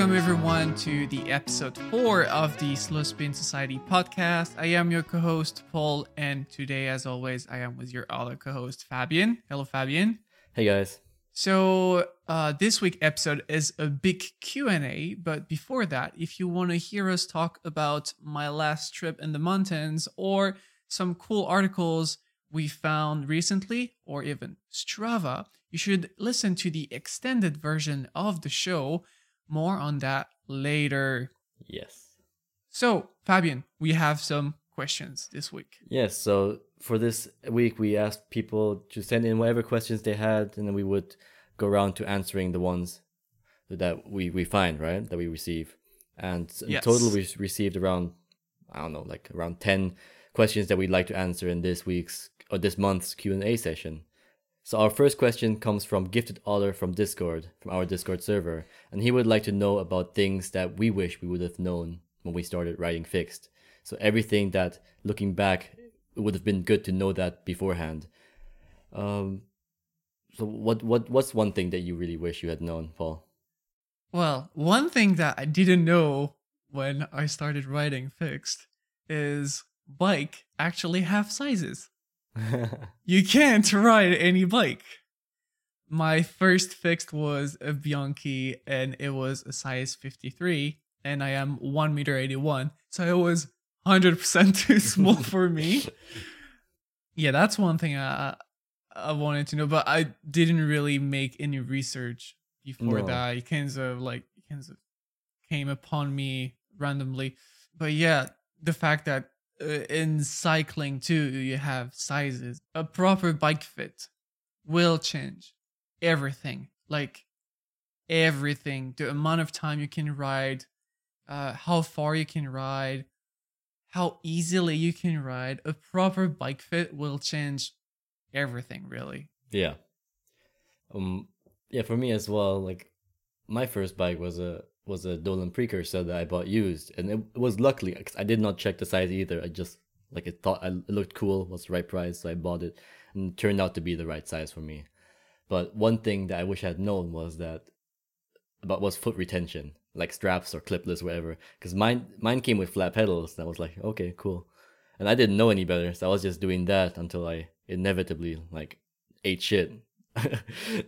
Welcome everyone to the episode 4 of the Slow Spin Society podcast. I am your co-host Paul, and today as always I am with your other co-host Fabian. Hello Fabian. Hey guys. So this week's episode is a big Q&A, but before that, if you want to hear us talk about my last trip in the mountains or some cool articles we found recently, or even Strava, you should listen to the extended version of the show. More on that later. Yes. So, Fabian, we have some questions this week. Yes, so for this week, we asked people to send in whatever questions they had, and then we would go around to answering the ones that we find, right, that we receive. And in total, we received around, I don't know, like around 10 questions that we'd like to answer in this week's or this month's Q&A session. So our first question comes from Gifted Otter from Discord, from our Discord server. And he would like to know about things that we wish we would have known when we started writing Fixed. So everything that, looking back, it would have been good to know that beforehand. So what's one thing that you really wish you had known, Paul? Well, one thing that I didn't know when I started writing Fixed is bike actually have sizes. You can't ride any bike. My first Fixed was a Bianchi, and it was a size 53, and I am 1.81 meters, so it was 100% too small for me. Yeah, that's one thing I wanted to know, but I didn't really make any research before that. It kind of came upon me randomly. But yeah, the fact that in cycling too, you have sizes. A proper bike fit will change everything. Like everything, the amount of time you can ride, how far you can ride, how easily you can ride. A proper bike fit will change everything, really. Yeah. Yeah, for me as well. Like my first bike was a Dolan Precursor that I bought used, and it was luckily, because I did not check the size either. I just like it, thought it looked cool, was the right price, so I bought it, and it turned out to be the right size for me. But one thing that I wish I had known was about foot retention, like straps or clipless, whatever, because mine came with flat pedals, and I was like, okay, cool, and I didn't know any better, so I was just doing that until I inevitably like ate shit.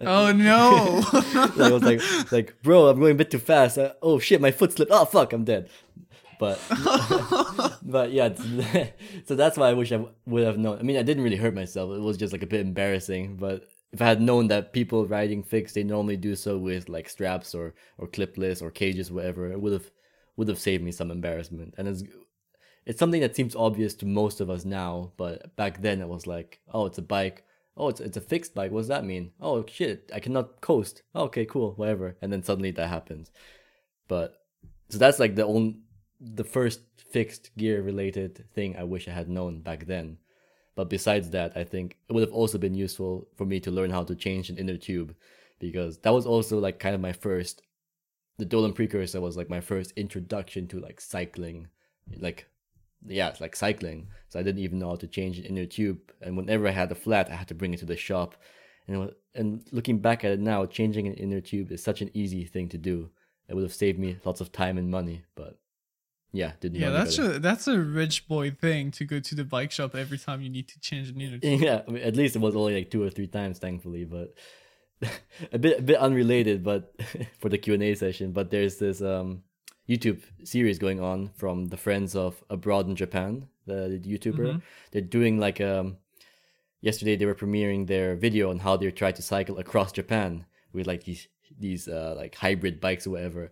Oh no. I was like bro, I'm going a bit too fast. Oh shit, my foot slipped. Oh fuck, I'm dead. But yeah, so that's why I wish I would have known. I mean, I didn't really hurt myself. It was just like a bit embarrassing. But if I had known that people riding Fixed, they normally do so with like straps or clipless or cages, whatever, it would have saved me some embarrassment. And it's something that seems obvious to most of us now, but back then I was like, oh, it's a bike. Oh, it's a fixed bike. What does that mean? Oh, shit, I cannot coast. Oh, okay, cool, whatever. And then suddenly that happens. But so that's like the first Fixed gear related thing I wish I had known back then. But besides that, I think it would have also been useful for me to learn how to change an inner tube, because that was also like kind of the Dolan Precursor was like my first introduction to like cycling, like. Yeah, it's like cycling. So I didn't even know how to change an inner tube. And whenever I had a flat, I had to bring it to the shop. And looking back at it now, changing an inner tube is such an easy thing to do. It would have saved me lots of time and money. But yeah, didn't know. Yeah, that's a rich boy thing to go to the bike shop every time you need to change an inner tube. Yeah, I mean, at least it was only like 2 or 3 times, thankfully. But a bit unrelated, but for the Q&A session. But there's this YouTube series going on from the friends of Abroad in Japan, the YouTuber. Mm-hmm. They're doing like yesterday they were premiering their video on how they try to cycle across Japan with like these like hybrid bikes or whatever.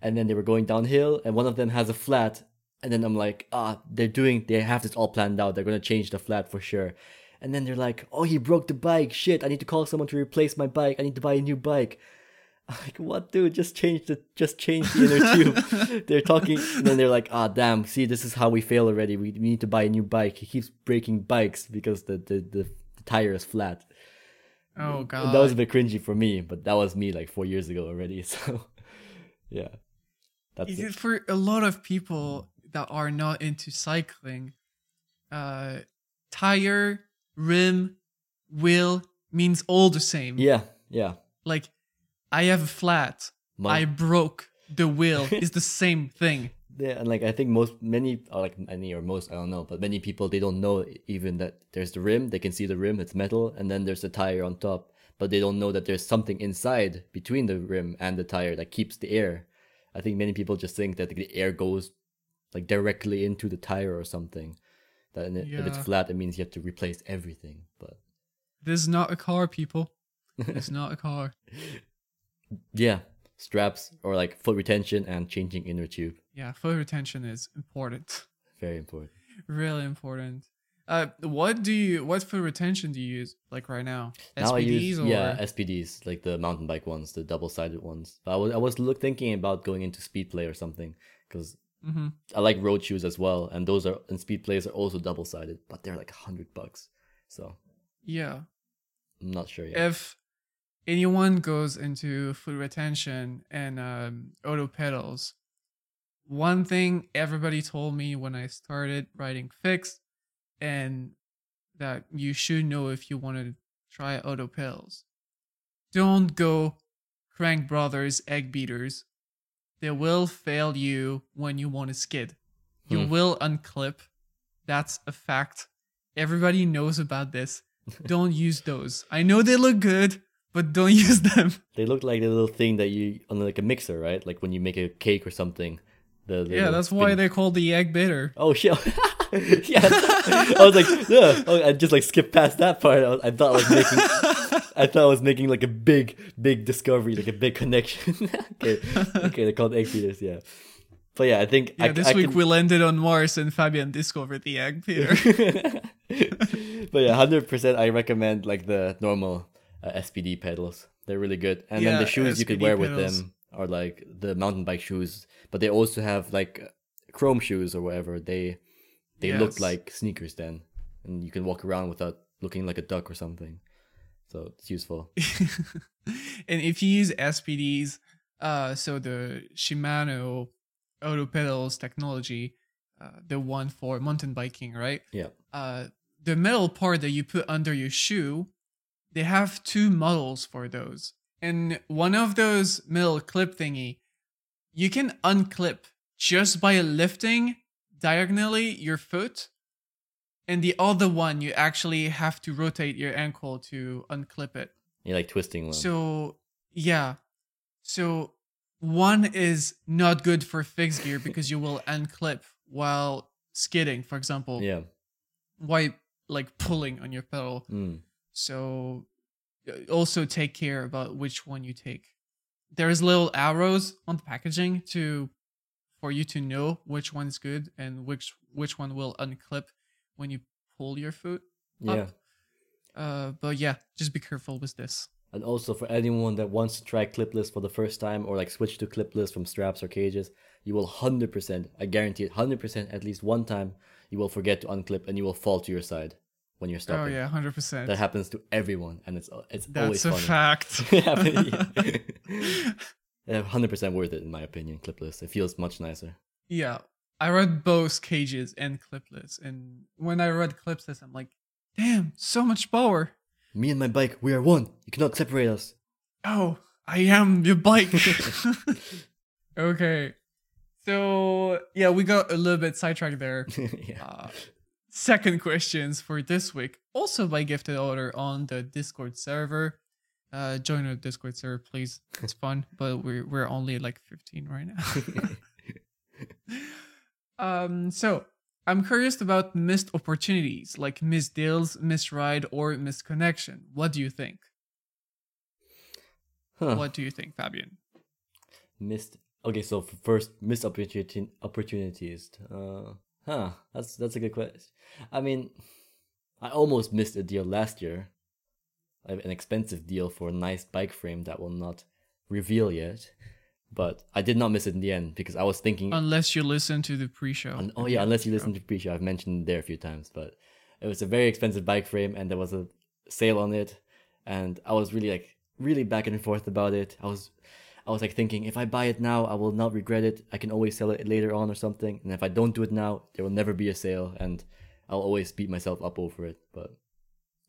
And then they were going downhill, and one of them has a flat, and then I'm like, they have this all planned out. They're gonna change the flat for sure. And then they're like, oh, he broke the bike. Shit, I need to call someone to replace my bike. I need to buy a new bike. Like, what, dude? Just change the inner tube. They're talking, and then they're like, damn, see, this is how we fail already. We need to buy a new bike. He keeps breaking bikes because the tire is flat. Oh god. And that was a bit cringy for me, but that was me like 4 years ago already. So yeah, that's it. For a lot of people that are not into cycling, tire, rim, wheel means all the same. Yeah. Like, I have a flat. I broke the wheel is the same thing. Yeah, and like I think most, I don't know, but many people, they don't know even that there's the rim. They can see the rim, it's metal, and then there's the tire on top, but they don't know that there's something inside between the rim and the tire that keeps the air. I think many people just think that the air goes like directly into the tire or something. If it's flat, it means you have to replace everything. But this is not a car, people. It's not a car. Yeah, straps or like foot retention and changing inner tube. Yeah, foot retention is important. Very important. Really important. What foot retention do you use like right now? Now SPDs SPDs, like the mountain bike ones, the double-sided ones. But I was thinking about going into Speedplay or something because mm-hmm. I like road shoes as well, and those are and Speedplays are also double-sided, but they're like $100. So yeah, I'm not sure yet. If anyone goes into foot retention and auto pedals, one thing everybody told me when I started riding Fixed, and that you should know if you want to try auto pedals. Don't go Crank Brothers egg beaters. They will fail you when you want to skid. You will unclip. That's a fact. Everybody knows about this. Don't use those. I know they look good, but don't use them. They look like the little thing that you on like a mixer, right? Like when you make a cake or something. That's why they're called the egg beater. Oh shit. Yeah, I was like, yeah. Oh, I just like skipped past that part. I thought I was making like a big discovery, like a big connection. Okay, they're called egg beaters, yeah. But yeah, I think we landed on Mars and Fabian discovered the egg beater. But yeah, 100%, I recommend like the normal SPD pedals. They're really good, and then the shoes SPD you could wear pedals with them are like the mountain bike shoes, but they also have like chrome shoes or whatever. They look like sneakers then, and you can walk around without looking like a duck or something. So it's useful. And if you use SPDs, so the Shimano Auto Pedals technology, the one for mountain biking, right? Yeah. The metal part that you put under your shoe, they have two models for those. And one of those metal clip thingy, you can unclip just by lifting diagonally your foot, and the other one you actually have to rotate your ankle to unclip it. You're like twisting one. So one is not good for fixed gear because you will unclip while skidding, for example. Yeah. While like pulling on your pedal. Mm. So also take care about which one you take. There's little arrows on the packaging for you to know which one's good and which one will unclip when you pull your foot up. Yeah. But yeah, just be careful with this. And also for anyone that wants to try clipless for the first time or like switch to clipless from straps or cages, you will 100%, I guarantee it, 100% at least one time, you will forget to unclip and you will fall to your side when you're stopping. Oh yeah, 100%. That happens to everyone, and it's always funny. That's a fact. Yeah. 100% worth it in my opinion, clipless. It feels much nicer. Yeah, I read both cages and clipless, and when I read clipless, I'm like, damn, so much power. Me and my bike, we are one. You cannot separate us. Oh, I am your bike. Okay, so yeah, we got a little bit sidetracked there. Yeah. Second questions for this week, also by gifted order on the Discord server. Join our Discord server, please. It's fun, but we're only like 15 right now. So I'm curious about missed opportunities, like missed deals, missed ride, or missed connection. What do you think? Huh. What do you think, Fabian? Missed. Okay, so first, missed opportunities. That's a good question. I mean, I almost missed a deal last year. I have an expensive deal for a nice bike frame that will not reveal yet, but I did not miss it in the end because I was thinking. Unless you listen to the pre-show. I've mentioned it there a few times, but it was a very expensive bike frame and there was a sale on it, and I was really back and forth about it. I was like thinking, if I buy it now, I will not regret it. I can always sell it later on or something, and if I don't do it now, there will never be a sale, and I'll always beat myself up over it. But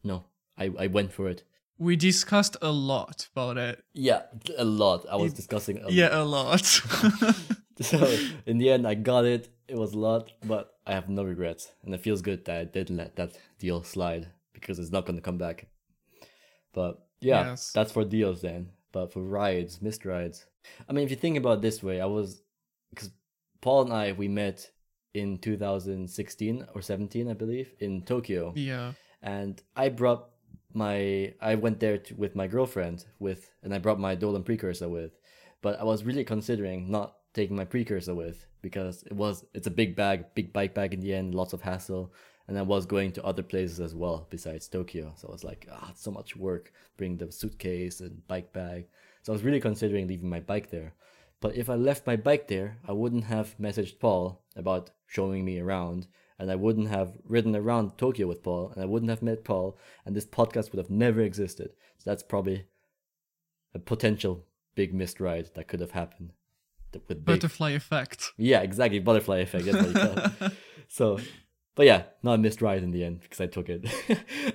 no. I went for it. We discussed a lot about it. Yeah, a lot. I was discussing a lot. Yeah, a lot. So in the end, I got it. It was a lot, but I have no regrets. And it feels good that I didn't let that deal slide because it's not going to come back. But yeah, yes. That's for deals then. But for rides, missed rides. I mean, if you think about it this way, because Paul and I, we met in 2016 or 17, I believe, in Tokyo. Yeah. And I went there with my girlfriend and I brought my Dolan Precursor with, but I was really considering not taking my Precursor with because it's a big bike bag in the end, lots of hassle. And I was going to other places as well besides Tokyo. So I was like, it's so much work, bring the suitcase and bike bag. So I was really considering leaving my bike there. But if I left my bike there, I wouldn't have messaged Paul about showing me around. And I wouldn't have ridden around Tokyo with Paul, and I wouldn't have met Paul, and this podcast would have never existed. So that's probably a potential big missed ride that could have happened. Butterfly effect. Yeah, exactly. Butterfly effect. That's what you call it. But yeah, not a missed ride in the end because I took it.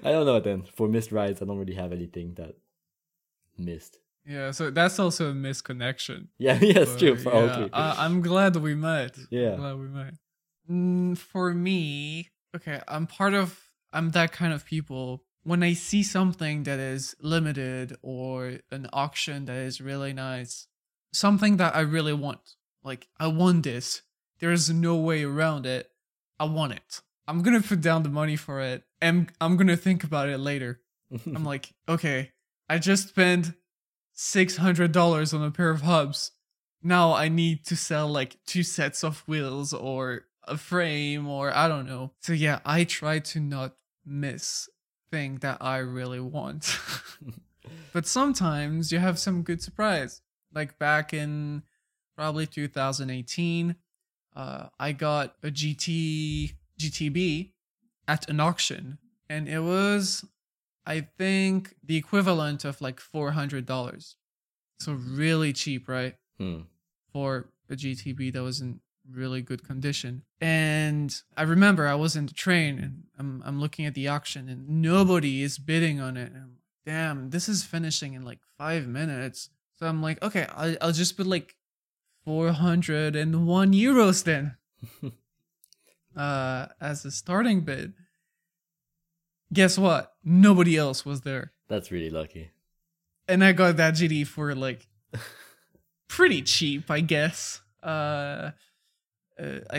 I don't know then. For missed rides, I don't really have anything that missed. Yeah, so that's also a missed connection. Yeah, it's true. Yeah, okay. I'm glad we met. Yeah. For me, okay, I'm that kind of people. When I see something that is limited or an auction that is really nice, something that I really want, like, I want this, there's no way around it, I want it. I'm going to put down the money for it, and I'm going to think about it later. I'm like, okay, I just spent $600 on a pair of hubs. Now I need to sell like 2 sets of wheels or a frame or I don't know. So yeah, I try to not miss thing that I really want. But sometimes you have some good surprise. Like back in probably 2018, I got a GT GTB at an auction, and it was, I think, the equivalent of like $400. So really cheap, right? For a GTB that was in really good condition. And I remember I was in the train and I'm looking at the auction and nobody is bidding on it. And I'm, damn, this is finishing in like 5 minutes. So I'm like, okay, I'll just put like 401 euros then as a starting bid. Guess what? Nobody else was there. That's really lucky. And I got that GD for like pretty cheap, I guess. I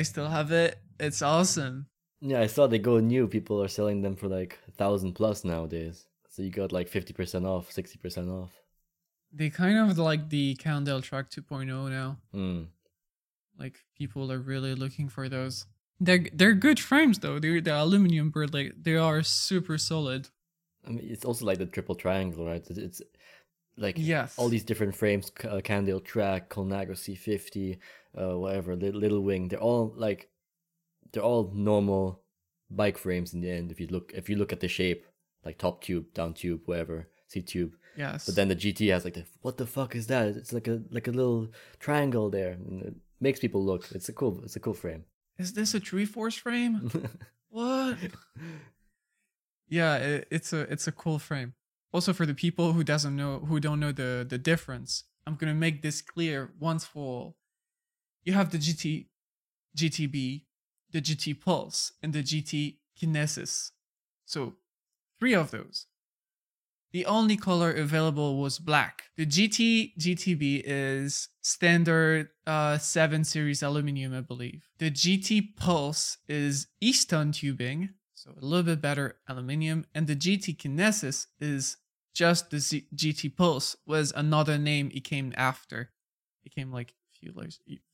still have it. It's awesome. Yeah, I saw they go new. People are selling them for like 1,000 plus nowadays. So you got like 50% off, 60% off. They kind of like the Cannondale Track 2.0 now. Like people are really looking for those. They're good frames though. They're aluminum, but like they are super solid. I mean, it's also like the triple triangle, right? It's like yes. All these different frames, Candle Track, Colnago C50, whatever, Little Wing. They're all normal bike frames in the end. If you look at the shape, like top tube, down tube, whatever, C tube. Yes. But then the GT has like what the fuck is that? It's like a little triangle there. And it makes people look. It's a cool frame. Is this a Treeforce frame? What? Yeah, it's a cool frame. Also, for the people who don't know the difference, I'm gonna make this clear once for all. You have the GT GTB, the GT Pulse, and the GT Kinesis. So 3 of those. The only color available was black. The GT GTB is standard 7 series aluminum, I believe. The GT Pulse is Easton tubing, so a little bit better aluminium, and the GT Kinesis is just the GT Pulse, was another name it came after. It came like a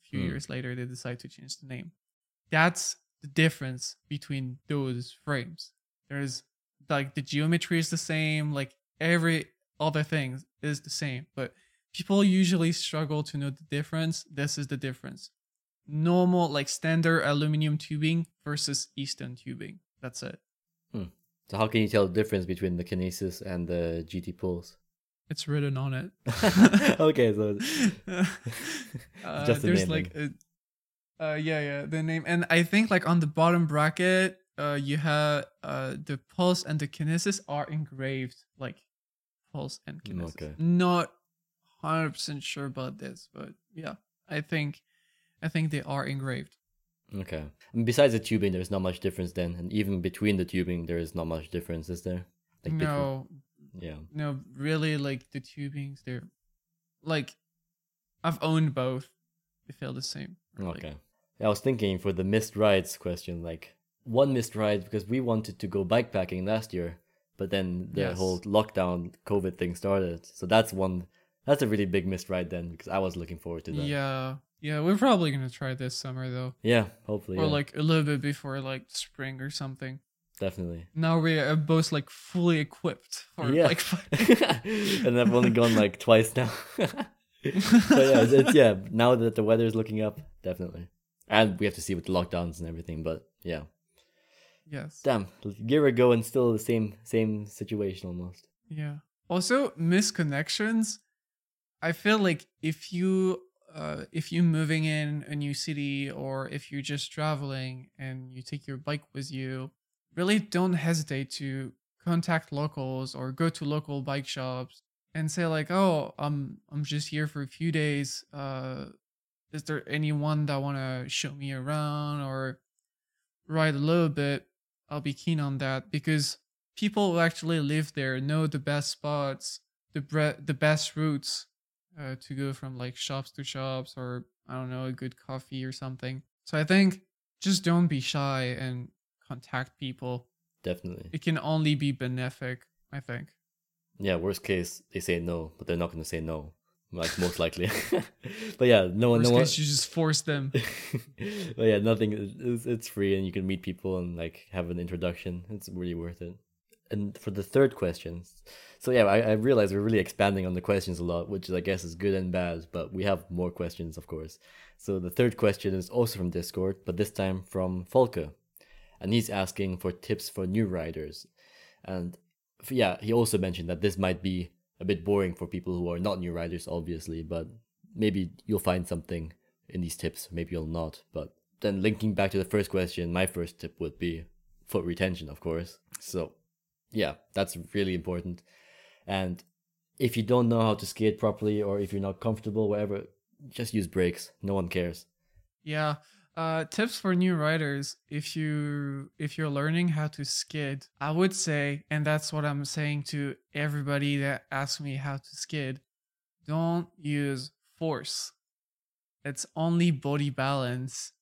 few years later, they decided to change the name. That's the difference between those frames. There's like the geometry is the same, like every other thing is the same, but people usually struggle to know the difference. This is the difference. Normal, like standard aluminum tubing versus Easton tubing. That's it. So how can you tell the difference between the Kinesis and the GT Pulse? It's written on it. Okay, so just the there's name like the name, and I think like on the bottom bracket, you have the Pulse and the Kinesis are engraved like Pulse and Kinesis. Okay. Not 100% sure about this, but yeah, I think they are engraved. Okay. And besides the tubing, there's not much difference then, and even between the tubing, there is not much difference, is there? Like no. Between... Yeah. No, really, like the tubings, they're like I've owned both. They feel the same. Really. Okay. I was thinking for the missed rides question, like one missed ride because we wanted to go bikepacking last year, but then the whole lockdown COVID thing started. So that's a really big missed ride then, because I was looking forward to that. Yeah, we're probably going to try this summer though. Yeah, hopefully. Or like a little bit before like spring or something. Definitely. Now we are both like fully equipped for bikepacking. And I've only gone like twice now. But now that the weather is looking up, definitely. And we have to see with the lockdowns and everything, but yeah. Yes. Damn, a year ago and still the same situation almost. Yeah. Also, misconnections. I feel like if you're moving in a new city or if you're just traveling and you take your bike with you, really don't hesitate to contact locals or go to local bike shops and say like, oh, I'm just here for a few days. Is there anyone that want to show me around or ride a little bit? I'll be keen on that, because people who actually live there know the best spots, the best routes to go from like shops to shops, or I don't know, a good coffee or something. So I think just don't be shy and contact people. Definitely. It can only be benefic, I think. Yeah, worst case, they say no, but they're not going to say no. Like most likely, but yeah, no one. Case, you just force them. But yeah, nothing. It's free, and you can meet people and like have an introduction. It's really worth it. And for the third question, so yeah, I realize we're really expanding on the questions a lot, which I guess is good and bad. But we have more questions, of course. So the third question is also from Discord, but this time from Folke, and he's asking for tips for new riders, and yeah, he also mentioned that this might be a bit boring for people who are not new riders, obviously, but maybe you'll find something in these tips. Maybe you'll not. But then linking back to the first question, my first tip would be foot retention, of course. So yeah, that's really important. And if you don't know how to skate properly, or if you're not comfortable, whatever, just use brakes. No one cares. Yeah. Tips for new riders. If you're learning how to skid, I would say, and that's what I'm saying to everybody that asks me how to skid, don't use force. It's only body balance.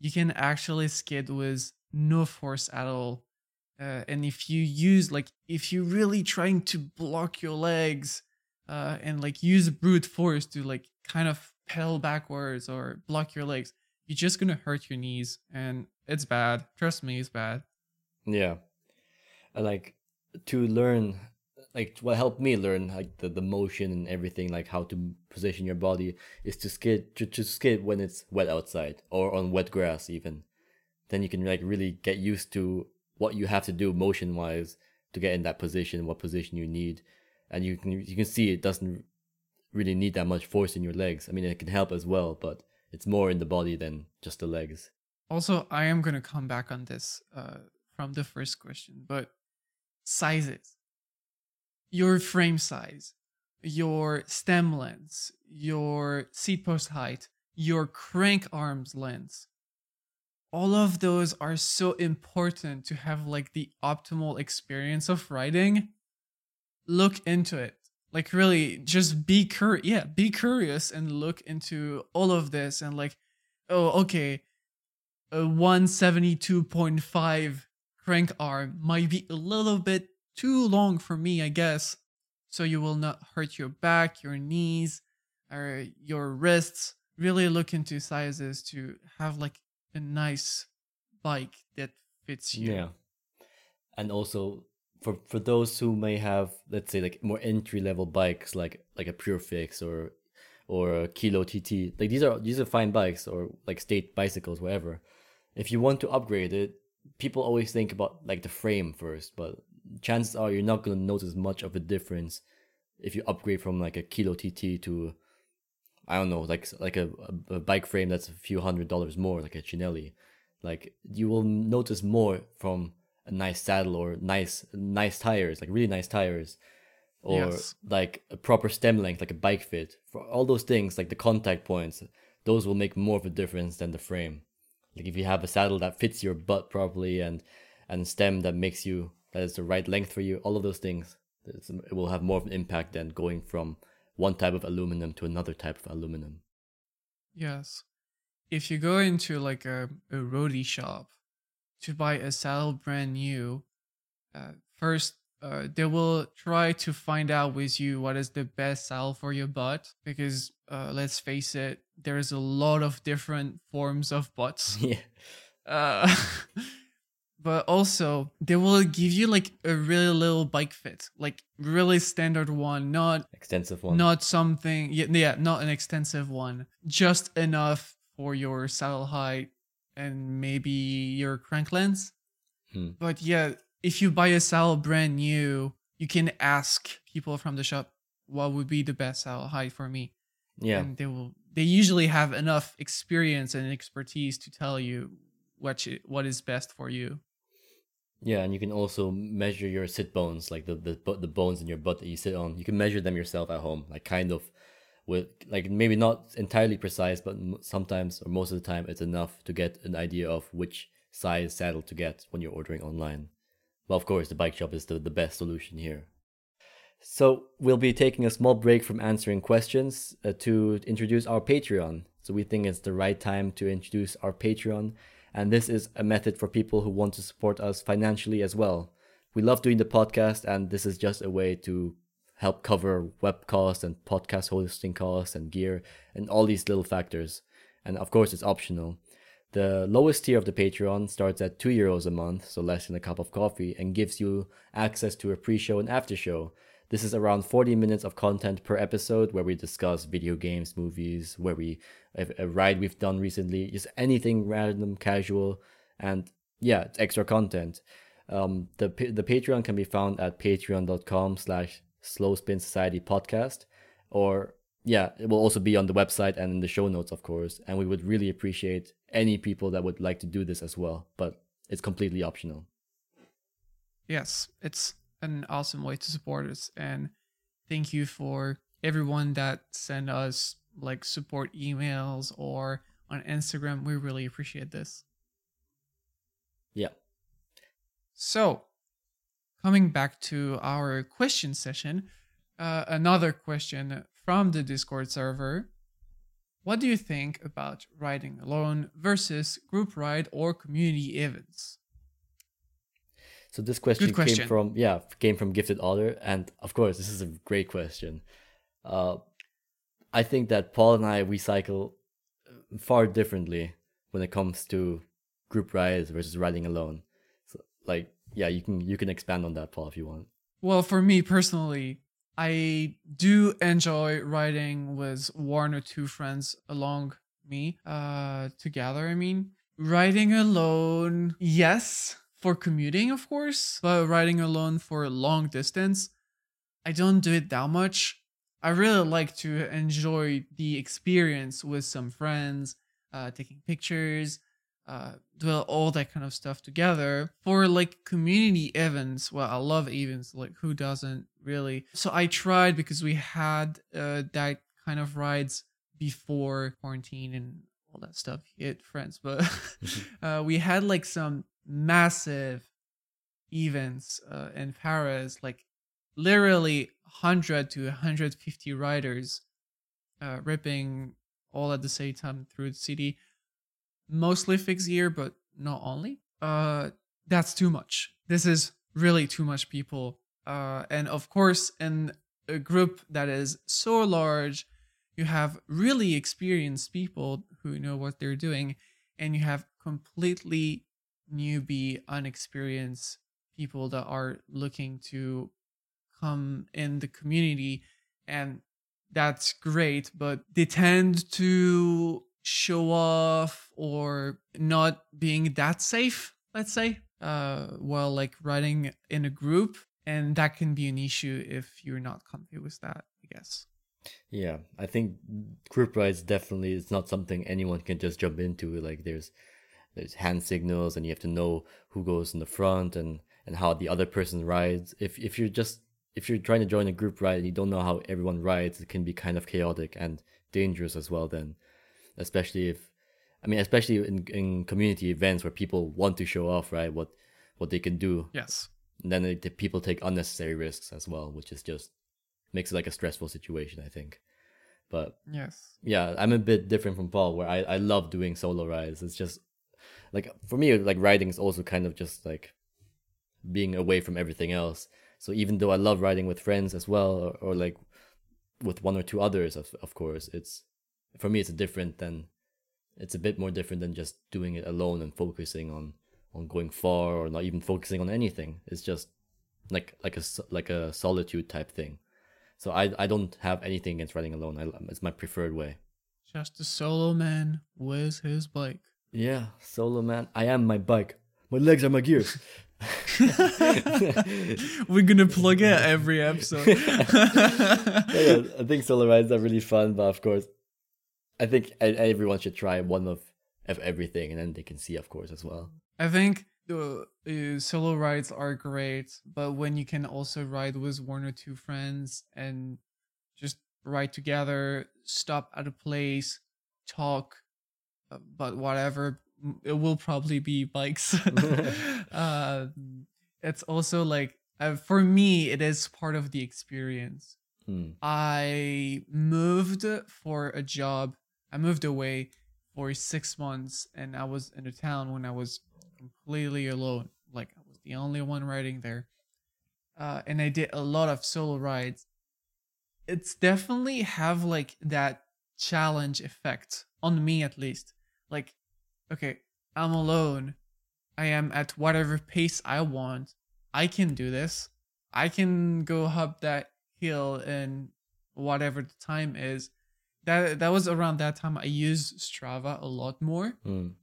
You can actually skid with no force at all. And if you're really trying to block your legs, and like use brute force to like kind of pedal backwards or block your legs, you're just going to hurt your knees, and it's bad. Trust me, it's bad. Yeah. Like, to learn, like, what helped me learn, like, the motion and everything, like, how to position your body is to skid, to skid when it's wet outside or on wet grass even. Then you can, like, really get used to what you have to do motion-wise to get in that position, what position you need. And you can see it doesn't really need that much force in your legs. I mean, it can help as well, but it's more in the body than just the legs. Also, I am going to come back on this from the first question, but sizes. Your frame size, your stem length, your seat post height, your crank arms length. All of those are so important to have like the optimal experience of riding. Look into it. Like, really, just be curious and look into all of this and like, oh, okay, a 172.5 crank arm might be a little bit too long for me, I guess. So you will not hurt your back, your knees, or your wrists. Really look into sizes to have like a nice bike that fits you. Yeah. And also, for those who may have, let's say, like more entry level bikes, like a Pure Fix or a Kilo TT, like these are fine bikes, or like state bicycles, whatever. If you want to upgrade it, people always think about like the frame first, but chances are you're not going to notice much of a difference if you upgrade from like a Kilo TT to, I don't know, like a bike frame that's a few $100 more, like a Cinelli. Like, you will notice more from a nice saddle or nice tires, like really nice tires, or like a proper stem length, like a bike fit. For all those things, like the contact points, those will make more of a difference than the frame. Like if you have a saddle that fits your butt properly and stem that makes you, that is the right length for you, all of those things, it will have more of an impact than going from one type of aluminum to another type of aluminum. Yes. If you go into like a roadie shop to buy a saddle brand new, first, they will try to find out with you what is the best saddle for your butt, because let's face it, there is a lot of different forms of butts. Yeah. But also, they will give you like a really little bike fit, like really standard one, not extensive one, not something, not an extensive one, just enough for your saddle height and maybe your crank length. But yeah, if you buy a saddle brand new, you can ask people from the shop, what would be the best saddle height for me? Yeah. And they usually have enough experience and expertise to tell you what is best for you. Yeah, and you can also measure your sit bones, like the bones in your butt that you sit on. You can measure them yourself at home, like kind of with, like maybe not entirely precise, but sometimes or most of the time it's enough to get an idea of which size saddle to get when you're ordering online. Well, of course, the bike shop is the best solution here. So we'll be taking a small break from answering questions to introduce our Patreon. So we think it's the right time to introduce our Patreon. And this is a method for people who want to support us financially as well. We love doing the podcast, and this is just a way to help cover web costs and podcast hosting costs and gear and all these little factors. And of course, it's optional. The lowest tier of the Patreon starts at €2 a month, so less than a cup of coffee, and gives you access to a pre-show and after-show. This is around 40 minutes of content per episode where we discuss video games, movies, a ride we've done recently, just anything random, casual, and yeah, it's extra content. The Patreon can be found at patreon.com/Slow Spin Society Podcast, or yeah, it will also be on the website and in the show notes, of course, and we would really appreciate any people that would like to do this as well, but it's completely optional. Yes, it's an awesome way to support us, and thank you for everyone that sent us like support emails or on Instagram. We really appreciate this. Yeah. So, coming back to our question session, another question from the Discord server. What do you think about riding alone versus group ride or community events? So this question came from Gifted Otter, and of course this is a great question. I think that Paul and we cycle far differently when it comes to group rides versus riding alone. So like, yeah, you can expand on that, Paul, if you want. Well, for me personally, I do enjoy riding with one or two friends along me, together, I mean. Riding alone, yes, for commuting, of course, but riding alone for long distance, I don't do it that much. I really like to enjoy the experience with some friends, taking pictures, do all that kind of stuff together. For like community events, well, I love events, like who doesn't really? So I tried, because we had that kind of rides before quarantine and all that stuff hit friends, but we had like some massive events in Paris, like literally 100 to 150 riders ripping all at the same time through the city. Mostly fixed gear, but not only. That's too much. This is really too much people. And of course, in a group that is so large, you have really experienced people who know what they're doing, and you have completely newbie, unexperienced people that are looking to come in the community, and that's great, but they tend to show off or not being that safe, let's say, while like riding in a group, and that can be an issue if you're not comfy with that, I guess. Yeah, I think group rides definitely is not something anyone can just jump into. Like there's hand signals, and you have to know who goes in the front and how the other person rides. If you're just if you're trying to join a group ride and you don't know how everyone rides, it can be kind of chaotic and dangerous as well then. Especially if, I mean, especially in community events where people want to show off, right, what they can do. Yes. And then the people take unnecessary risks as well, which is just makes it like a stressful situation, I think. But yes, yeah, I'm a bit different from Paul, where I love doing solo rides. It's just like, for me, like riding is also kind of just like being away from everything else. So even though I love riding with friends as well, or like with one or two others, of course, it's, for me, it's a bit more different than just doing it alone and focusing on going far or not even focusing on anything. It's just like a solitude type thing. So I don't have anything against riding alone. It's my preferred way. Just a solo man with his bike. Yeah, solo man. I am my bike. My legs are my gears. We're gonna plug it every episode. Yeah, I think solo rides are really fun, but of course, I think everyone should try one of everything, and then they can see, of course, as well. I think solo rides are great, but when you can also ride with one or two friends and just ride together, stop at a place, talk about whatever, it will probably be bikes. It's also like, for me, it is part of the experience. I moved for a job. I moved away for 6 months, and I was in a town when I was completely alone. Like, I was the only one riding there. And I did a lot of solo rides. It's definitely have like that challenge effect on me, at least. Like, okay, I'm alone. I am at whatever pace I want. I can do this. I can go up that hill and whatever the time is. That was around that time I used Strava a lot more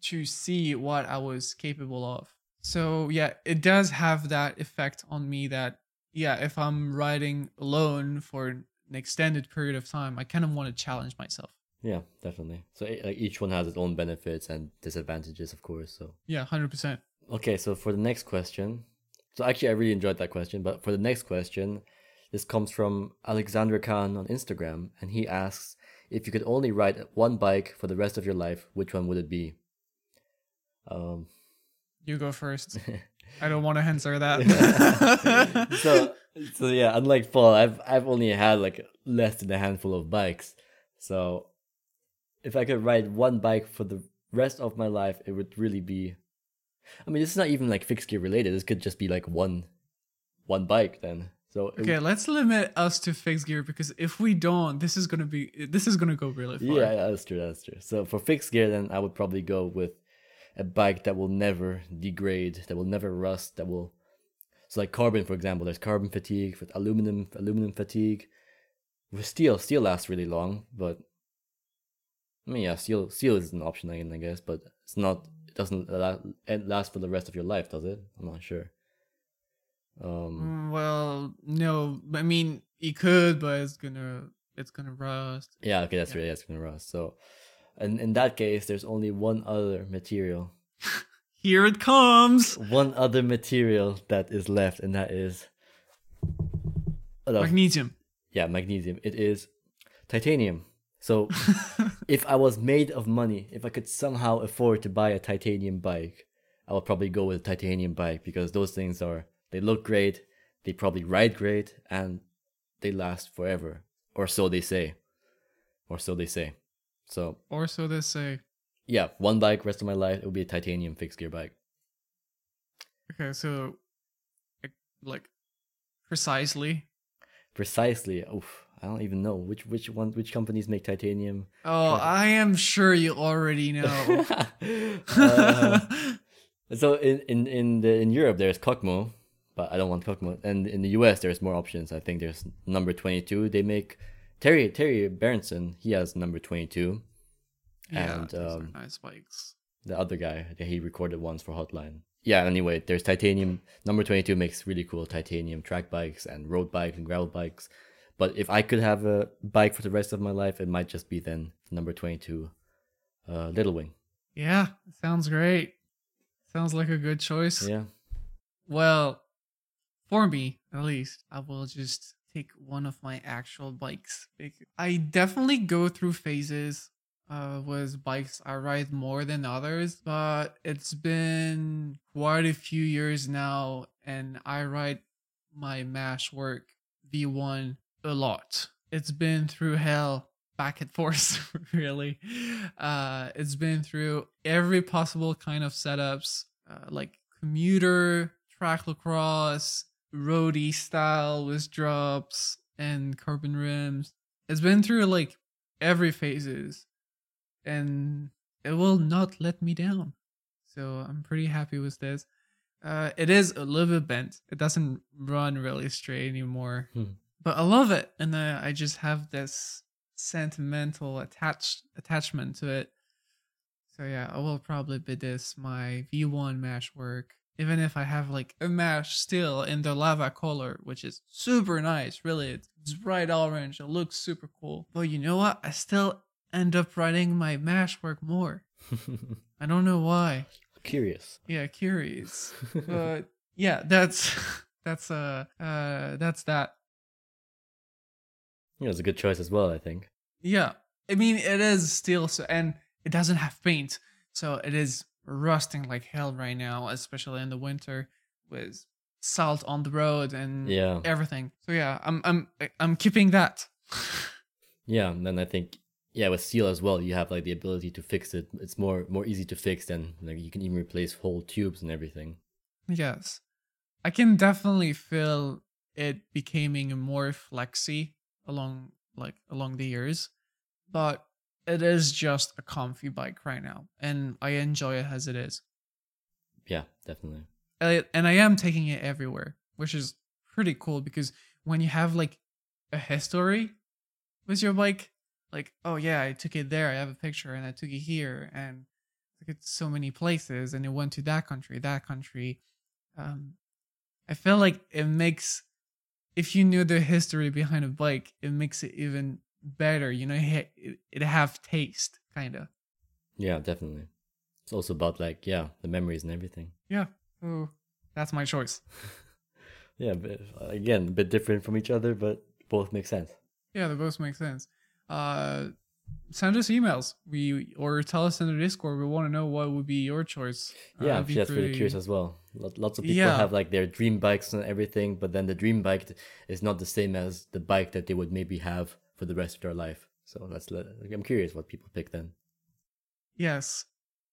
to see what I was capable of. So yeah, it does have that effect on me that, yeah, if I'm riding alone for an extended period of time, I kind of want to challenge myself. Yeah, definitely. So like, each one has its own benefits and disadvantages, of course. So yeah, 100%. Okay, so for the next question. So actually, I really enjoyed that question. But for the next question, this comes from Alexander Khan on Instagram, and he asks, if you could only ride one bike for the rest of your life, which one would it be? You go first. I don't want to answer that. So yeah, unlike Paul, I've only had like less than a handful of bikes. So if I could ride one bike for the rest of my life, it would really be, I mean, it's not even like fixed gear related. This could just be like one bike then. So okay, let's limit us to fixed gear, because if we don't, this is gonna go really far. Yeah, that's true. So for fixed gear, then I would probably go with a bike that will never degrade, that will never rust, that will. So like carbon, for example, there's carbon fatigue, with aluminum fatigue, with steel lasts really long, but I mean, yeah, steel is an option again, I guess, but it's not. It doesn't last for the rest of your life, does it? I'm not sure. Well, no, I mean, it could, but it's gonna rust. Yeah, okay, that's right, it's gonna rust. So, and in that case, there's only one other material. Here it comes. One other material that is left, and that is magnesium. Yeah, magnesium. It is titanium. So, if I was made of money, if I could somehow afford to buy a titanium bike, I would probably go with a titanium bike, because those things are. They look great, they probably ride great, and they last forever. Or so they say. So. Or so they say. Yeah, one bike, rest of my life, it would be a titanium fixed gear bike. Okay, so, like, precisely. Oof, I don't even know which companies make titanium. Oh, products. I am sure you already know. So in Europe, there's Kogmo. But I don't want Kogmo. And in the US, there's more options. I think there's Number 22. They make Terry Berenson. He has Number 22. Yeah, and those are nice bikes. The other guy, he recorded ones for Hotline. Yeah. Anyway, there's titanium. Number 22 makes really cool titanium track bikes and road bikes and gravel bikes. But if I could have a bike for the rest of my life, it might just be then Number 22, Little Wing. Yeah, sounds great. Sounds like a good choice. Yeah. Well. for me at least, I will just take one of my actual bikes. I definitely go through phases with bikes I ride more than others, but it's been quite a few years now, and I ride my Mash Work V1 a lot. It's been through hell, back and forth, really. It's been through every possible kind of setups, like commuter, track lacrosse, roadie style with drops and carbon rims. It's been through like every phases, and it will not let me down. So I'm pretty happy with this. It is a little bit bent. It doesn't run really straight anymore, but I love it. And I just have this sentimental attachment to it. So yeah, I will probably bid this my V1 Mash Work. Even if I have like a Mash Steel in the lava color, which is super nice, really. It's bright orange. It looks super cool. But you know what? I still end up riding my Mash Work more. I don't know why. Curious. Yeah, curious. But yeah, that's that. Yeah, it was a good choice as well, I think. Yeah. I mean, it is steel, so, and it doesn't have paint, so it is rusting like hell right now, especially in the winter with salt on the road and everything. So yeah, I'm keeping that. Yeah, and then I think with steel as well, you have like the ability to fix it. It's more easy to fix than like you can even replace whole tubes and everything. Yes, I can definitely feel it becoming more flexy along the years, but it is just a comfy bike right now, and I enjoy it as it is. Yeah, definitely. And I am taking it everywhere, which is pretty cool, because when you have like a history with your bike, like, oh yeah, I took it there, I have a picture, and I took it here, and I took it to so many places, and it went to that country. I feel like it makes, if you knew the history behind a bike, it makes it even better, you know, it have taste, kind of. Yeah, definitely. It's also about like, the memories and everything. Yeah. Oh, that's my choice. Yeah, but again, a bit different from each other, but both make sense. Yeah, they both make sense. Send us emails or tell us in the Discord. We want to know what would be your choice. Yeah, that's really curious as well. Lots of people have like their dream bikes and everything, but then the dream bike is not the same as the bike that they would maybe have for the rest of their life. So I'm curious what people pick then. Yes.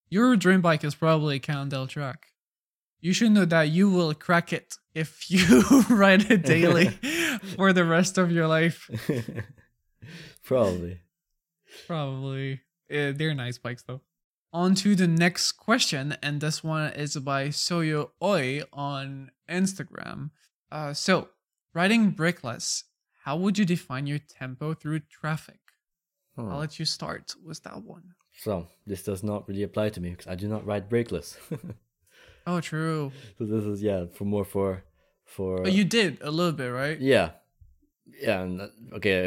Your dream bike is probably a Cannondale Track. You should know that you will crack it if you ride it daily for the rest of your life. Probably. They're nice bikes though. On to the next question, and this one is by Soyo Oi on Instagram. So, riding brakeless, how would you define your tempo through traffic? I'll let you start with that one. So, this does not really apply to me because I do not ride brakeless. Oh, true. So this is for but you did a little bit, right? Yeah. Yeah, okay,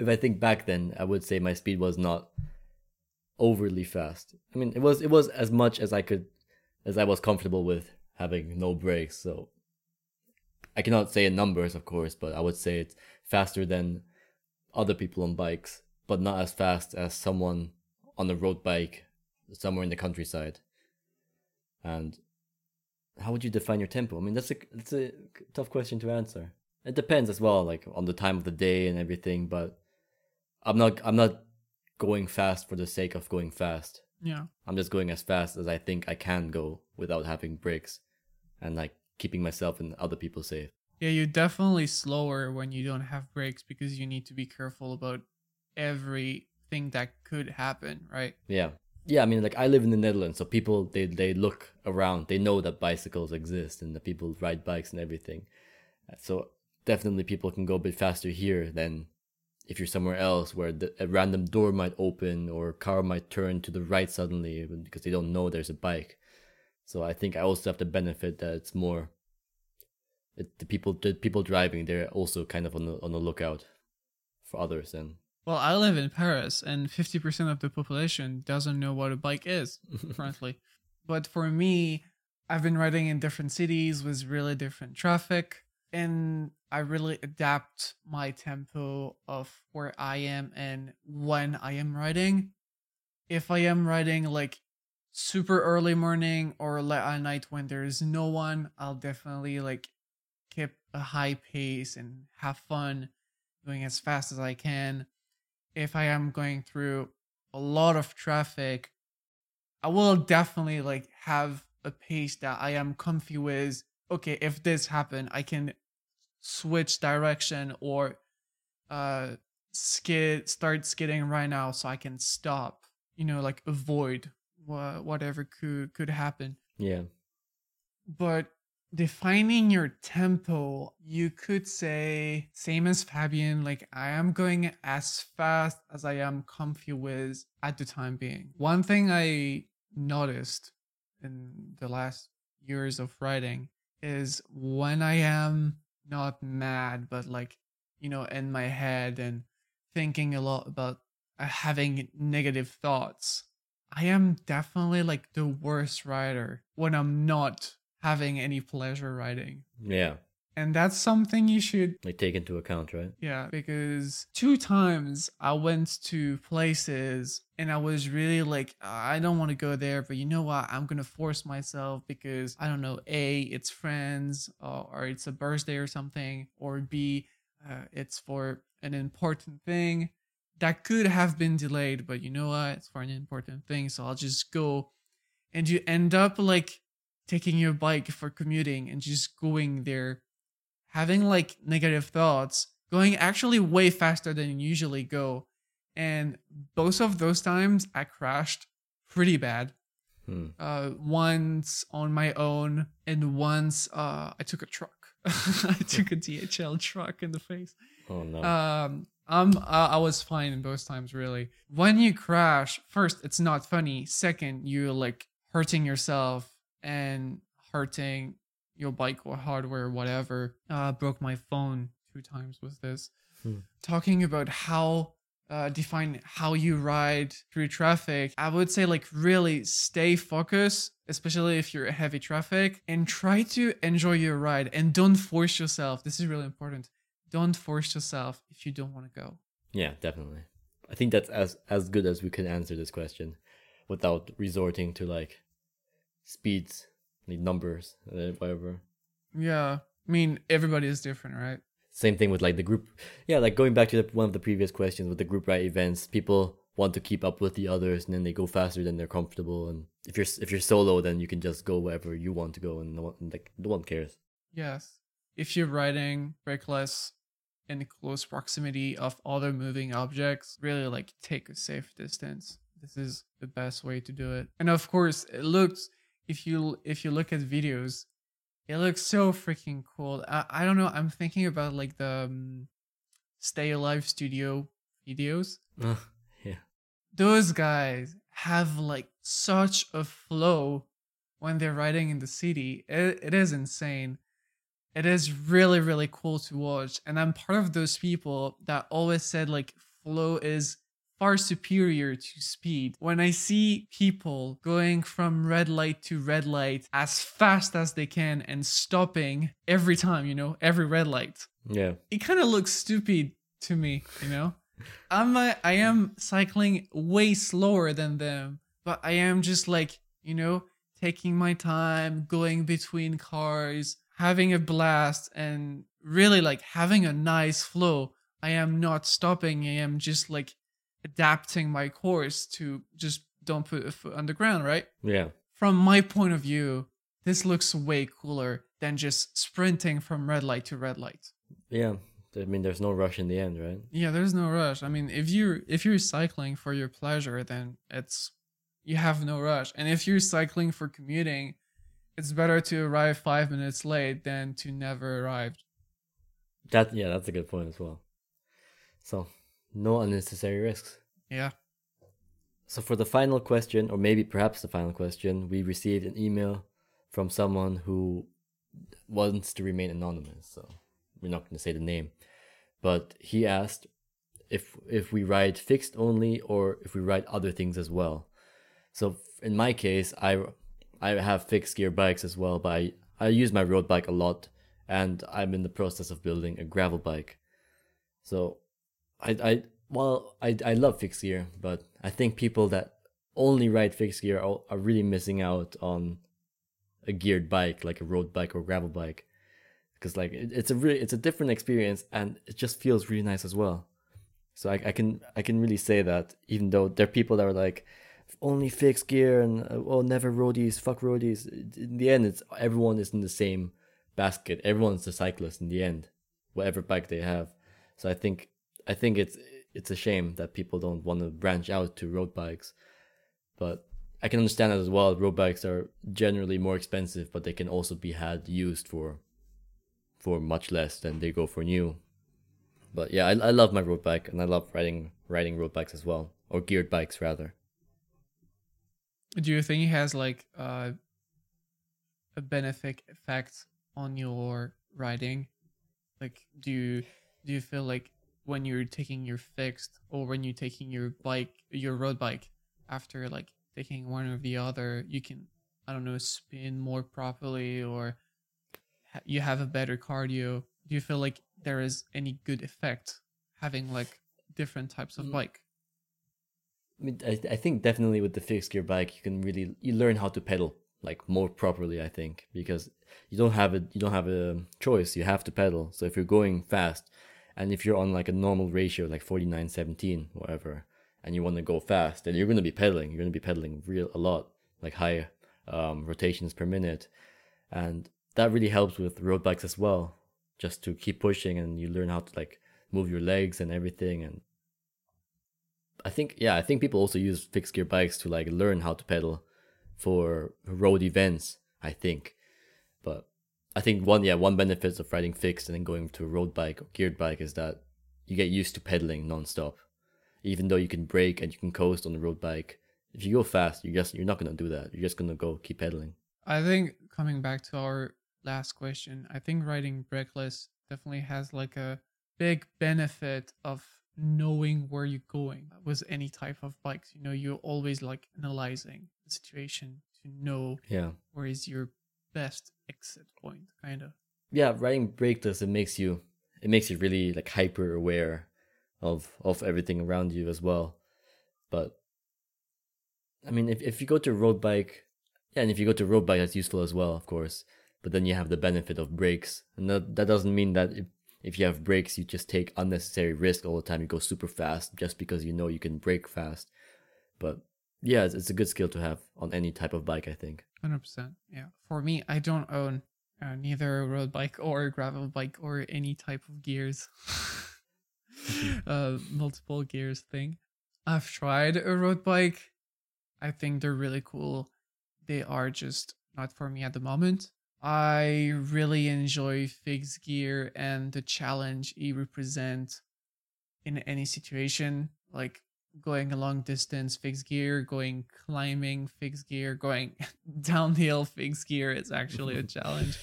if I think back then, I would say my speed was not overly fast. I mean, it was as much as I was comfortable with having no brakes. So I cannot say in numbers, of course, but I would say it's faster than other people on bikes, but not as fast as someone on a road bike somewhere in the countryside. And how would you define your tempo? I mean, that's a tough question to answer. It depends as well, like on the time of the day and everything. But I'm not going fast for the sake of going fast. Yeah, I'm just going as fast as I think I can go without having brakes, and like keeping myself and other people safe. Yeah, you're definitely slower when you don't have brakes because you need to be careful about everything that could happen, right? Yeah, yeah. I mean, like I live in the Netherlands, so people they look around, they know that bicycles exist and that people ride bikes and everything. So definitely people can go a bit faster here than if you're somewhere else where a random door might open or a car might turn to the right suddenly because they don't know there's a bike. So I think I also have the benefit that it's more the people driving, they're also kind of on the lookout for others. And well, I live in Paris, and 50% of the population doesn't know what a bike is currently. But for me, I've been riding in different cities with really different traffic. and I really adapt my tempo of where I am and when I am riding. If I am riding like super early morning or late at night when there is no one, I'll definitely like keep a high pace and have fun going as fast as I can. If I am going through a lot of traffic, I will definitely like have a pace that I am comfy with. Okay, if this happened, I can switch direction or start skidding right now so I can stop, you know, like avoid whatever could happen. Yeah. But defining your tempo, you could say, same as Fabian, like I am going as fast as I am comfy with at the time being. One thing I noticed in the last years of riding is when I am not mad, but like, you know, in my head and thinking a lot about having negative thoughts, I am definitely like the worst rider when I'm not having any pleasure riding. Yeah. And that's something you should like take into account, right? Yeah, because 2 times I went to places and I was really like, I don't want to go there, but you know what? I'm going to force myself because, I don't know, A, it's friends or it's a birthday or something, or B, it's for an important thing that could have been delayed, but you know what? It's for an important thing, so I'll just go. And you end up like taking your bike for commuting and just going there, having like negative thoughts, going actually way faster than you usually go. And both of those times I crashed pretty bad. Once on my own, and once I took a truck. I took a DHL truck in the face. Oh no. I was fine in both times, really. When you crash, first, it's not funny. Second, you're like hurting yourself and hurting your bike or hardware, whatever. Broke my phone 2 times with this. Talking about how define how you ride through traffic, I would say like really stay focused, especially if you're in heavy traffic, and try to enjoy your ride and don't force yourself. This is really important. Don't force yourself if you don't want to go. Yeah, definitely. I think that's as good as we can answer this question without resorting to like speeds, like numbers, whatever. Yeah, I mean, everybody is different, right? Same thing with like the group. Yeah, like going back to one of the previous questions with the group ride events, people want to keep up with the others, and then they go faster than they're comfortable. And if you're solo, then you can just go wherever you want to go, and no one cares. Yes, if you're riding brakeless in close proximity of other moving objects, really like take a safe distance. This is the best way to do it. And of course, it looks. If you look at videos, it looks so freaking cool. I don't know. I'm thinking about like the Stay Alive Studio videos. Yeah, those guys have like such a flow when they're riding in the city. It is insane. It is really, really cool to watch. And I'm part of those people that always said like flow is far superior to speed. When I see people going from red light to red light as fast as they can and stopping every time, you know, every red light. Yeah. It kind of looks stupid to me, you know? I am cycling way slower than them, but I am just like, you know, taking my time, going between cars, having a blast, and really like having a nice flow. I am not stopping. I am just like adapting my course to just don't put a foot on the ground, right? Yeah. From my point of view, this looks way cooler than just sprinting from red light to red light. Yeah. I mean, there's no rush in the end, right? Yeah, there's no rush. I mean, if you're cycling for your pleasure, then you have no rush. And if you're cycling for commuting, it's better to arrive 5 minutes late than to never arrive. That's a good point as well. So no unnecessary risks. Yeah. So for the final question, or maybe perhaps the final question, we received an email from someone who wants to remain anonymous. So we're not going to say the name. But he asked if we ride fixed only or if we ride other things as well. So in my case, I have fixed gear bikes as well, but I use my road bike a lot. and I'm in the process of building a gravel bike. So I love fixed gear, but I think people that only ride fixed gear are really missing out on a geared bike, like a road bike or gravel bike, because like it's a different experience, and it just feels really nice as well. So I can really say that, even though there are people that are like, only fixed gear and never roadies, fuck roadies. In the end, it's everyone is in the same basket. Everyone's a cyclist in the end, whatever bike they have. So I think it's a shame that people don't want to branch out to road bikes, but I can understand that as well. Road bikes are generally more expensive, but they can also be had used for much less than they go for new. But yeah, I love my road bike, and I love riding road bikes as well, or geared bikes rather. Do you think it has like a benefic effect on your riding? Like, do you feel like when you're taking your fixed or when you're taking your road bike, after like taking one or the other, you can, I don't know, spin more properly, or you have a better cardio? Do you feel like there is any good effect having like different types of bike? I mean, I think definitely with the fixed gear bike, you learn how to pedal like more properly, I think, because you don't have a choice. You have to pedal. So if you're going fast, and if you're on like a normal ratio, like 49/17, whatever, and you want to go fast, then you're going to be pedaling. You're going to be pedaling a lot, like high rotations per minute. And that really helps with road bikes as well, just to keep pushing, and you learn how to like move your legs and everything. And I think people also use fixed gear bikes to like learn how to pedal for road events, I think. But I think one benefit of riding fixed and then going to a road bike or geared bike is that you get used to pedaling nonstop. Even though you can brake and you can coast on the road bike, if you go fast, you're not gonna do that. You're just gonna go keep pedaling. I think, coming back to our last question, I think riding brakeless definitely has like a big benefit of knowing where you're going with any type of bikes. You know, you're always like analyzing the situation to know where is your best exit point, kind of. Yeah, riding brakeless, it makes you really like hyper aware of everything around you as well. But I mean, if you go to a road bike, that's useful as well, of course. But then you have the benefit of brakes, and that doesn't mean that if you have brakes, you just take unnecessary risk all the time. You go super fast just because you know you can brake fast. But yeah, it's a good skill to have on any type of bike, I think. 100%. Yeah. For me, I don't own neither a road bike or a gravel bike or any type of gears, multiple gears thing. I've tried a road bike. I think they're really cool. They are just not for me at the moment. I really enjoy fixed gear and the challenge it represents in any situation, like going a long distance fixed gear, going climbing fixed gear, going downhill fixed gear. It's actually a challenge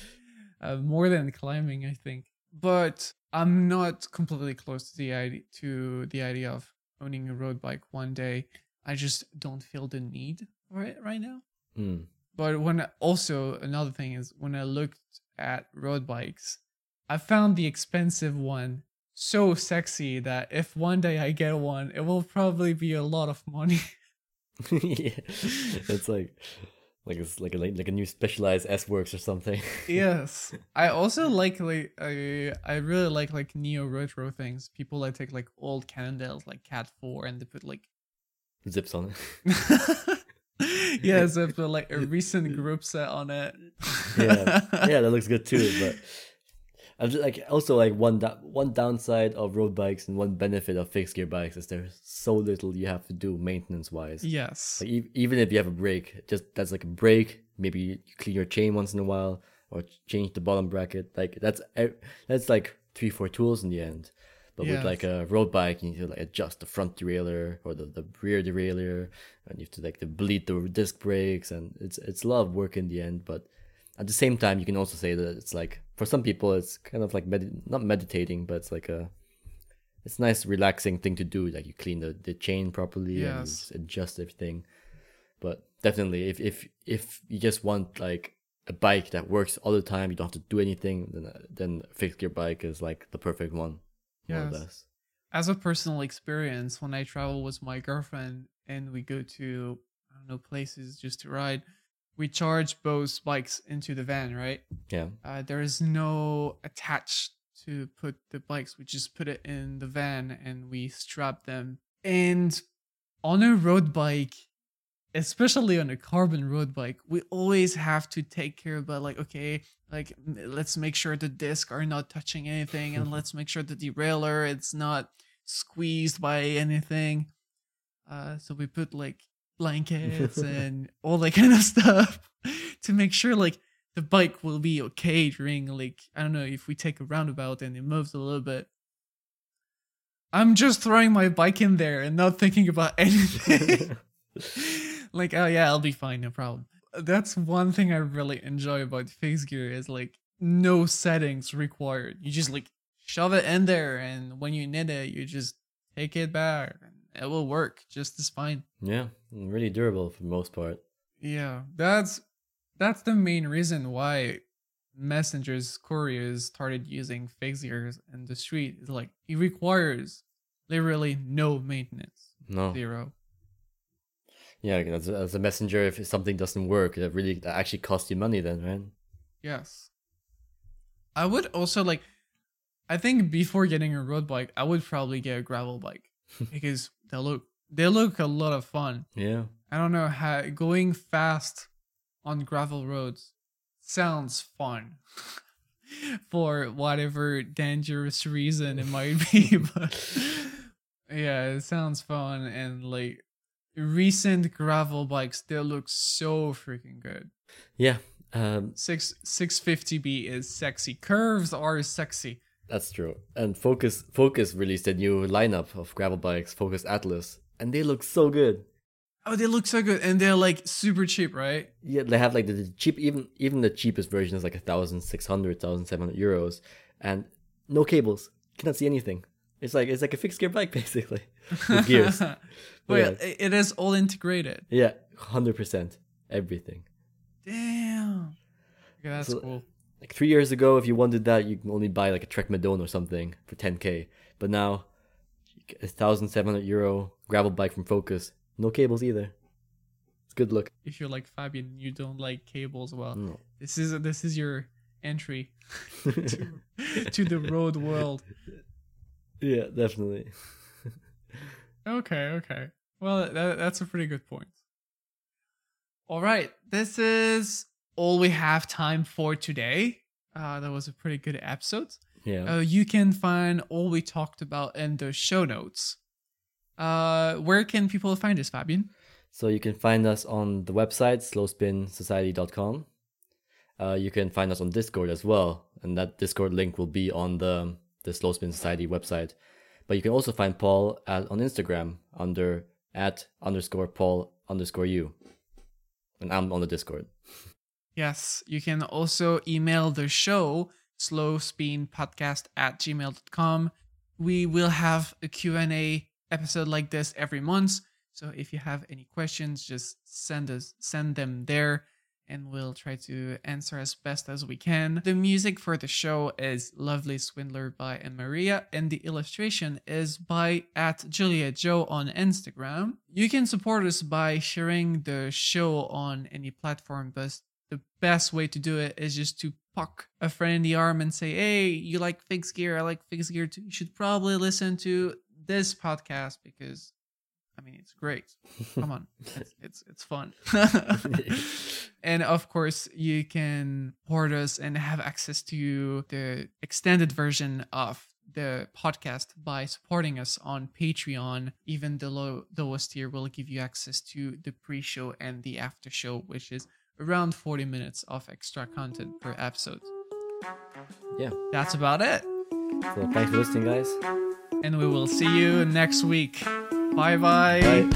more than climbing, I think. But I'm not completely close to the idea of owning a road bike one day. I just don't feel the need for it right now. Mm. But another thing is, when I looked at road bikes, I found the expensive one so sexy that if one day I get one, it will probably be a lot of money. Yeah, it's like a new Specialized S-Works or something. Yes, I also I really like neo retro things. People that take like old Cannondales, like Cat 4, and they put like zips on it. Yeah, so I put like a recent group set on it. yeah, that looks good too. But I'm just like, also like one downside of road bikes and one benefit of fixed gear bikes is there's so little you have to do maintenance wise. Yes. Like, even if you have a brake, just that's like a brake. Maybe you clean your chain once in a while, or change the bottom bracket. Like that's like 3-4 tools in the end. But yes, with like a road bike, you need to like adjust the front derailleur or the rear derailleur, and you have to like bleed the disc brakes, and it's a lot of work in the end. But at the same time, you can also say that it's like, for some people, it's kind of like not meditating, but it's like it's a nice relaxing thing to do. Like you clean the chain properly, yes, and adjust everything. But definitely, if you just want like a bike that works all the time, you don't have to do anything, then a fixed gear bike is like the perfect one. Yes. As a personal experience, when I travel with my girlfriend and we go to, I don't know, places just to ride, we charge both bikes into the van, right? Yeah. There is no attach to put the bikes. We just put it in the van and we strap them. And on a road bike, especially on a carbon road bike, we always have to take care about let's make sure the discs are not touching anything, and let's make sure the derailleur it's not squeezed by anything. So we put blankets and all that kind of stuff to make sure the bike will be okay during I don't know, if we take a roundabout and it moves a little bit. I'm just throwing my bike in there and not thinking about anything. Oh yeah, I'll be fine, no problem. That's one thing I really enjoy about fixed gear is no settings required. You just shove it in there, and when you need it, you just take it back and it will work just as fine. Yeah, really durable for the most part. Yeah, that's the main reason why messengers, couriers started using fixed gears in the street. It's it requires literally no maintenance. No. Zero. Yeah, as a messenger, if something doesn't work, that actually costs you money then, right? Yes. I would also I think before getting a road bike, I would probably get a gravel bike because they look a lot of fun. Yeah. I don't know how going fast on gravel roads sounds fun for whatever dangerous reason it might be, but yeah, it sounds fun. And recent gravel bikes, they look so freaking good. Yeah. 650B is sexy. Curves are sexy. That's true. And Focus released a new lineup of gravel bikes, Focus Atlas, and they look so good. Oh, they look so good, and they're super cheap, right? Yeah, they have the cheap, even the cheapest version is €1,600, €1,700, and no cables. Cannot see anything. It's like a fixed gear bike basically with gears. But it is all integrated. Yeah, 100% everything. Damn. Okay, that's cool. 3 years ago, if you wanted that, you can only buy a Trek Madone or something for 10k. But now, €1,700 gravel bike from Focus, no cables either. It's good look. If you're like Fabian, you don't like cables. Well, no. This is your entry to the road world. Yeah, definitely. Okay. Well, that's a pretty good point. All right, this is all we have time for today. That was a pretty good episode. Yeah. You can find all we talked about in the show notes. Where can people find us, Fabian? So you can find us on the website, slowspinsociety.com. You can find us on Discord as well, and that Discord link will be on the Slow Spin Society website. But you can also find Paul on Instagram under @_Paul_you. And I'm on the Discord. Yes, you can also email the show, slowspinpodcast@gmail.com. We will have a Q&A episode like this every month. So if you have any questions, just send them there, and we'll try to answer as best as we can. The music for the show is Lovely Swindler by Emilia, and the illustration is by @JuliaJoe on Instagram. You can support us by sharing the show on any platform, but the best way to do it is just to poke a friend in the arm and say, hey, you like fixed gear, I like fixed gear too. You should probably listen to this podcast because, I mean, it's great. Come on. It's fun. And of course, you can support us and have access to the extended version of the podcast by supporting us on Patreon. Even the lowest tier will give you access to the pre-show and the after show, which is around 40 minutes of extra content per episode. Yeah. That's about it. So thanks for listening, guys. And we will see you next week. Bye.